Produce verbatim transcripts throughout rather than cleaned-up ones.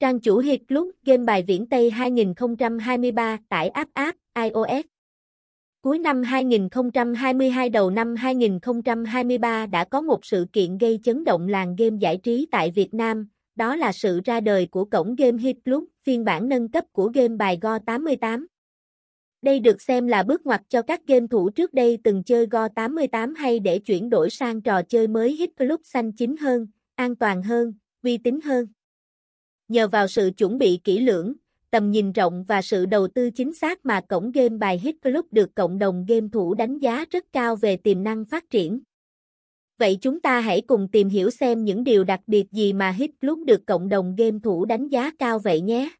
Trang chủ Hit Club, game bài Viễn Tây hai không hai ba, tải app app, iOS. Cuối năm hai không hai hai đầu năm hai không hai ba đã có một sự kiện gây chấn động làng game giải trí tại Việt Nam, đó là sự ra đời của cổng game Hit Club, phiên bản nâng cấp của game bài Go tám mươi tám. Đây được xem là bước ngoặt cho các game thủ trước đây từng chơi Go tám mươi tám hay để chuyển đổi sang trò chơi mới Hit Club xanh chín hơn, an toàn hơn, uy tín hơn. Nhờ vào sự chuẩn bị kỹ lưỡng, tầm nhìn rộng và sự đầu tư chính xác mà cổng game bài Hit Club được cộng đồng game thủ đánh giá rất cao về tiềm năng phát triển. Vậy chúng ta hãy cùng tìm hiểu xem những điều đặc biệt gì mà Hit Club được cộng đồng game thủ đánh giá cao vậy nhé.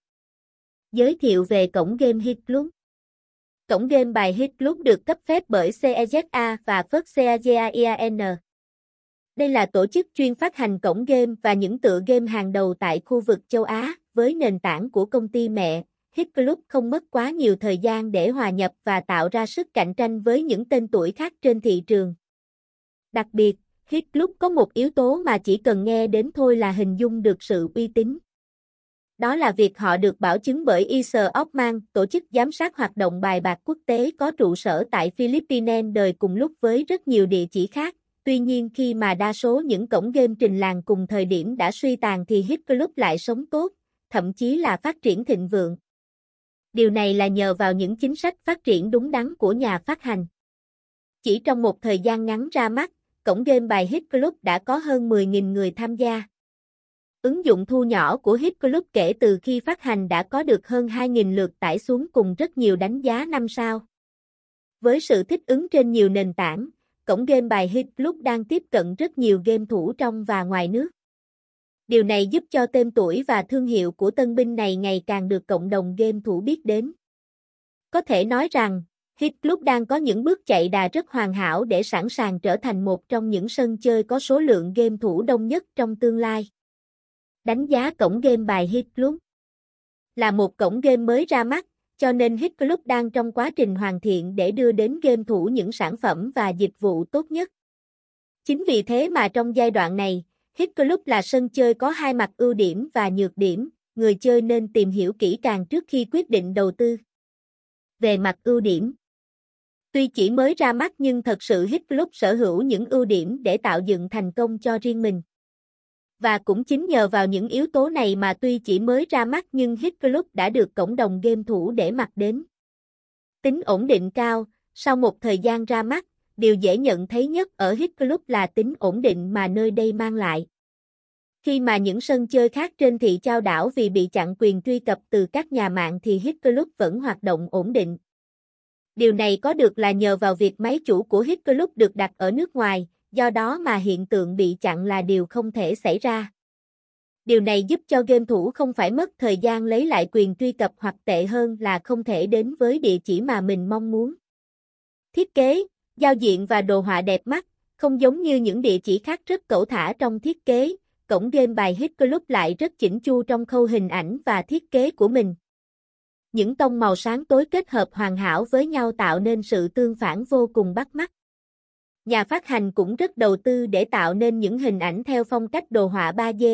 Giới thiệu về cổng game Hit Club. Cổng game bài Hit Club được cấp phép bởi xê e zét a và First CEZAEAN. Đây là tổ chức chuyên phát hành cổng game và những tựa game hàng đầu tại khu vực châu Á, với nền tảng của công ty mẹ, Hit Club không mất quá nhiều thời gian để hòa nhập và tạo ra sức cạnh tranh với những tên tuổi khác trên thị trường. Đặc biệt, Hit Club có một yếu tố mà chỉ cần nghe đến thôi là hình dung được sự uy tín. Đó là việc họ được bảo chứng bởi e ét a, tổ chức giám sát hoạt động bài bạc quốc tế có trụ sở tại Philippines đời cùng lúc với rất nhiều địa chỉ khác. Tuy nhiên khi mà đa số những cổng game trình làng cùng thời điểm đã suy tàn thì Hit Club lại sống tốt, thậm chí là phát triển thịnh vượng. Điều này là nhờ vào những chính sách phát triển đúng đắn của nhà phát hành. Chỉ trong một thời gian ngắn ra mắt, cổng game bài Hit Club đã có hơn mười nghìn người tham gia. Ứng dụng thu nhỏ của Hit Club kể từ khi phát hành đã có được hơn hai nghìn lượt tải xuống cùng rất nhiều đánh giá năm sao. Với sự thích ứng trên nhiều nền tảng, cổng game bài Hit Club đang tiếp cận rất nhiều game thủ trong và ngoài nước. Điều này giúp cho tên tuổi và thương hiệu của tân binh này ngày càng được cộng đồng game thủ biết đến. Có thể nói rằng, Hit Club đang có những bước chạy đà rất hoàn hảo để sẵn sàng trở thành một trong những sân chơi có số lượng game thủ đông nhất trong tương lai. Đánh giá cổng game bài Hit Club. Là một cổng game mới ra mắt, cho nên Hit Club đang trong quá trình hoàn thiện để đưa đến game thủ những sản phẩm và dịch vụ tốt nhất. Chính vì thế mà trong giai đoạn này, Hit Club là sân chơi có hai mặt ưu điểm và nhược điểm, người chơi nên tìm hiểu kỹ càng trước khi quyết định đầu tư. Về mặt ưu điểm. Tuy chỉ mới ra mắt nhưng thật sự Hit Club sở hữu những ưu điểm để tạo dựng thành công cho riêng mình. Và cũng chính nhờ vào những yếu tố này mà tuy chỉ mới ra mắt nhưng Hit Club đã được cộng đồng game thủ để mặc đến. Tính ổn định cao, sau một thời gian ra mắt, điều dễ nhận thấy nhất ở Hit Club là tính ổn định mà nơi đây mang lại. Khi mà những sân chơi khác trên thị chao đảo vì bị chặn quyền truy cập từ các nhà mạng thì Hit Club vẫn hoạt động ổn định. Điều này có được là nhờ vào việc máy chủ của Hit Club được đặt ở nước ngoài. Do đó mà hiện tượng bị chặn là điều không thể xảy ra. Điều này giúp cho game thủ không phải mất thời gian lấy lại quyền truy cập hoặc tệ hơn là không thể đến với địa chỉ mà mình mong muốn. Thiết kế, giao diện và đồ họa đẹp mắt, không giống như những địa chỉ khác rất cẩu thả trong thiết kế, cổng game bài Hit Club lại rất chỉnh chu trong khâu hình ảnh và thiết kế của mình. Những tông màu sáng tối kết hợp hoàn hảo với nhau tạo nên sự tương phản vô cùng bắt mắt. Nhà phát hành cũng rất đầu tư để tạo nên những hình ảnh theo phong cách đồ họa ba D,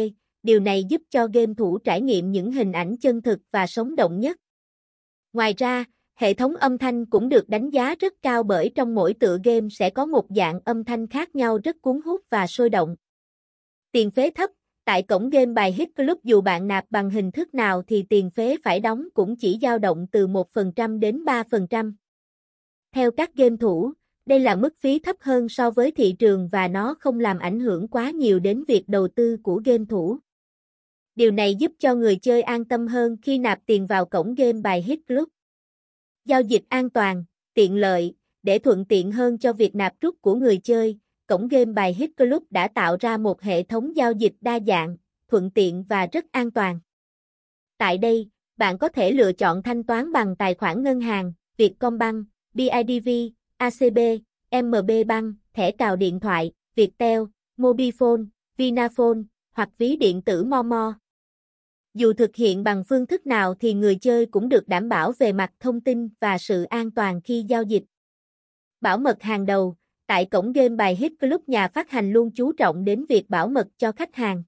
điều này giúp cho game thủ trải nghiệm những hình ảnh chân thực và sống động nhất. Ngoài ra, hệ thống âm thanh cũng được đánh giá rất cao bởi trong mỗi tựa game sẽ có một dạng âm thanh khác nhau rất cuốn hút và sôi động. Tiền phí thấp, tại cổng game bài Hit Club dù bạn nạp bằng hình thức nào thì tiền phí phải đóng cũng chỉ dao động từ một phần trăm đến ba phần trăm. Theo các game thủ, đây là mức phí thấp hơn so với thị trường và nó không làm ảnh hưởng quá nhiều đến việc đầu tư của game thủ. Điều này giúp cho người chơi an tâm hơn khi nạp tiền vào cổng game bài Hit Club. Giao dịch an toàn, tiện lợi, để thuận tiện hơn cho việc nạp rút của người chơi, cổng game bài Hit Club đã tạo ra một hệ thống giao dịch đa dạng, thuận tiện và rất an toàn. Tại đây, bạn có thể lựa chọn thanh toán bằng tài khoản ngân hàng, Vietcombank, bê i đê vê, a xê bê, em bê Bank, thẻ cào điện thoại, Viettel, Mobifone, Vinaphone, hoặc ví điện tử MoMo. Dù thực hiện bằng phương thức nào thì người chơi cũng được đảm bảo về mặt thông tin và sự an toàn khi giao dịch. Bảo mật hàng đầu, tại cổng game bài Hit Club nhà phát hành luôn chú trọng đến việc bảo mật cho khách hàng.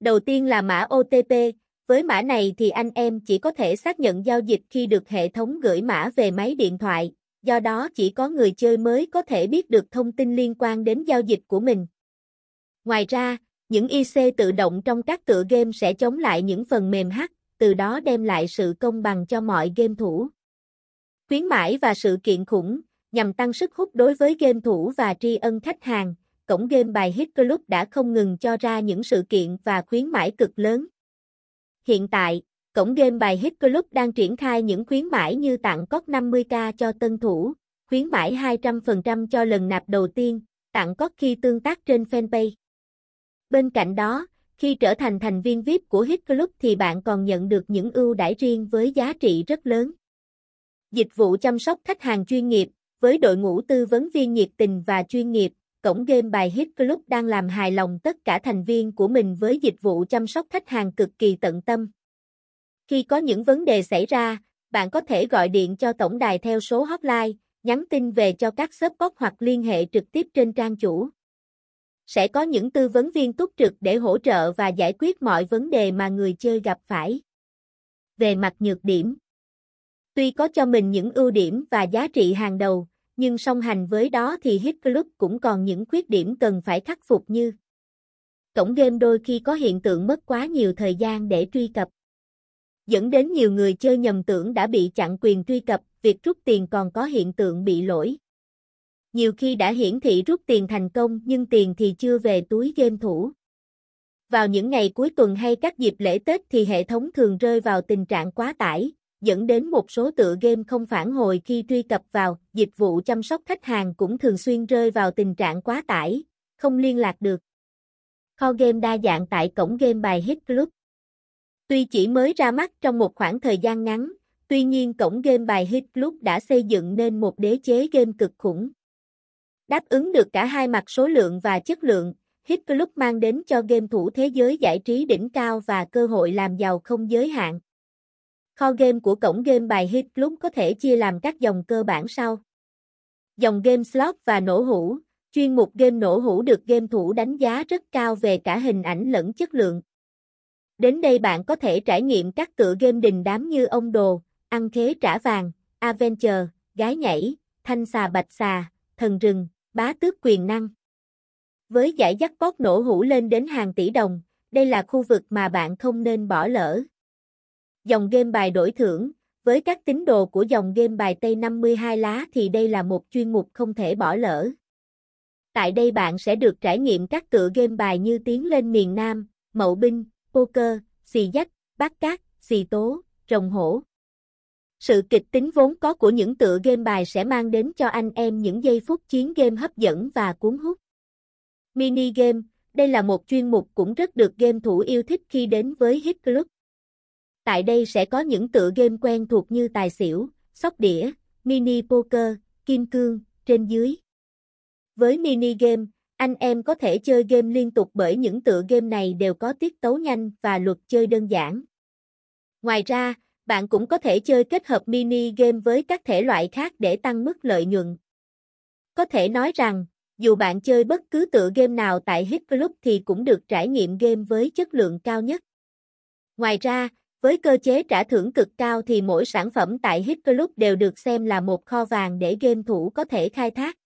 Đầu tiên là mã ô tê pê, Với mã này thì anh em chỉ có thể xác nhận giao dịch khi được hệ thống gửi mã về máy điện thoại, do đó chỉ có người chơi mới có thể biết được thông tin liên quan đến giao dịch của mình. Ngoài ra, những i xê tự động trong các tựa game sẽ chống lại những phần mềm hack, từ đó đem lại sự công bằng cho mọi game thủ. Khuyến mãi và sự kiện khủng nhằm tăng sức hút đối với game thủ và tri ân khách hàng, cổng game bài Hit Club đã không ngừng cho ra những sự kiện và khuyến mãi cực lớn. Hiện tại, cổng game bài Hit Club đang triển khai những khuyến mãi như tặng cót năm mươi k cho tân thủ, khuyến mãi hai trăm phần trăm cho lần nạp đầu tiên, tặng cót khi tương tác trên fanpage. Bên cạnh đó, khi trở thành thành viên vi ai pi của Hit Club thì bạn còn nhận được những ưu đãi riêng với giá trị rất lớn. Dịch vụ chăm sóc khách hàng chuyên nghiệp, với đội ngũ tư vấn viên nhiệt tình và chuyên nghiệp, cổng game bài Hit Club đang làm hài lòng tất cả thành viên của mình với dịch vụ chăm sóc khách hàng cực kỳ tận tâm. Khi có những vấn đề xảy ra, bạn có thể gọi điện cho tổng đài theo số hotline, nhắn tin về cho các support hoặc liên hệ trực tiếp trên trang chủ. Sẽ có những tư vấn viên túc trực để hỗ trợ và giải quyết mọi vấn đề mà người chơi gặp phải. Về mặt nhược điểm, tuy có cho mình những ưu điểm và giá trị hàng đầu, nhưng song hành với đó thì Hit Club cũng còn những khuyết điểm cần phải khắc phục như: cổng game đôi khi có hiện tượng mất quá nhiều thời gian để truy cập, dẫn đến nhiều người chơi nhầm tưởng đã bị chặn quyền truy cập, việc rút tiền còn có hiện tượng bị lỗi. Nhiều khi đã hiển thị rút tiền thành công nhưng tiền thì chưa về túi game thủ. Vào những ngày cuối tuần hay các dịp lễ Tết thì hệ thống thường rơi vào tình trạng quá tải, dẫn đến một số tựa game không phản hồi khi truy cập vào. Dịch vụ chăm sóc khách hàng cũng thường xuyên rơi vào tình trạng quá tải, không liên lạc được. Kho game đa dạng tại cổng game bài Hit Club. Tuy chỉ mới ra mắt trong một khoảng thời gian ngắn, tuy nhiên cổng game bài Hit Club đã xây dựng nên một đế chế game cực khủng. Đáp ứng được cả hai mặt số lượng và chất lượng, Hit Club mang đến cho game thủ thế giới giải trí đỉnh cao và cơ hội làm giàu không giới hạn. Kho game của cổng game bài Hit Club có thể chia làm các dòng cơ bản sau: dòng game slot và nổ hũ. Chuyên mục game nổ hũ được game thủ đánh giá rất cao về cả hình ảnh lẫn chất lượng. Đến đây bạn có thể trải nghiệm các tựa game đình đám như Ông Đồ, Ăn Khế Trả Vàng, Adventure, Gái Nhảy, Thanh Xà Bạch Xà, Thần Rừng, Bá Tước Quyền Năng. Với giải jackpot nổ hũ lên đến hàng tỷ đồng, đây là khu vực mà bạn không nên bỏ lỡ. Dòng game bài đổi thưởng, với các tín đồ của dòng game bài Tây năm mươi hai lá thì đây là một chuyên mục không thể bỏ lỡ. Tại đây bạn sẽ được trải nghiệm các tựa game bài như Tiến Lên Miền Nam, Mậu Binh, Poker, Xì Dách, Bát Cát, Xì Tố, Rồng Hổ. Sự kịch tính vốn có của những tựa game bài sẽ mang đến cho anh em những giây phút chiến game hấp dẫn và cuốn hút. Mini game, đây là một chuyên mục cũng rất được game thủ yêu thích khi đến với Hit Club. Tại đây sẽ có những tựa game quen thuộc như tài xỉu, sóc đĩa, mini poker, kim cương, trên dưới. Với mini game, anh em có thể chơi game liên tục bởi những tựa game này đều có tiết tấu nhanh và luật chơi đơn giản. Ngoài ra, bạn cũng có thể chơi kết hợp mini game với các thể loại khác để tăng mức lợi nhuận. Có thể nói rằng, dù bạn chơi bất cứ tựa game nào tại Hit Club thì cũng được trải nghiệm game với chất lượng cao nhất. Ngoài ra, với cơ chế trả thưởng cực cao thì mỗi sản phẩm tại Hit Club đều được xem là một kho vàng để game thủ có thể khai thác.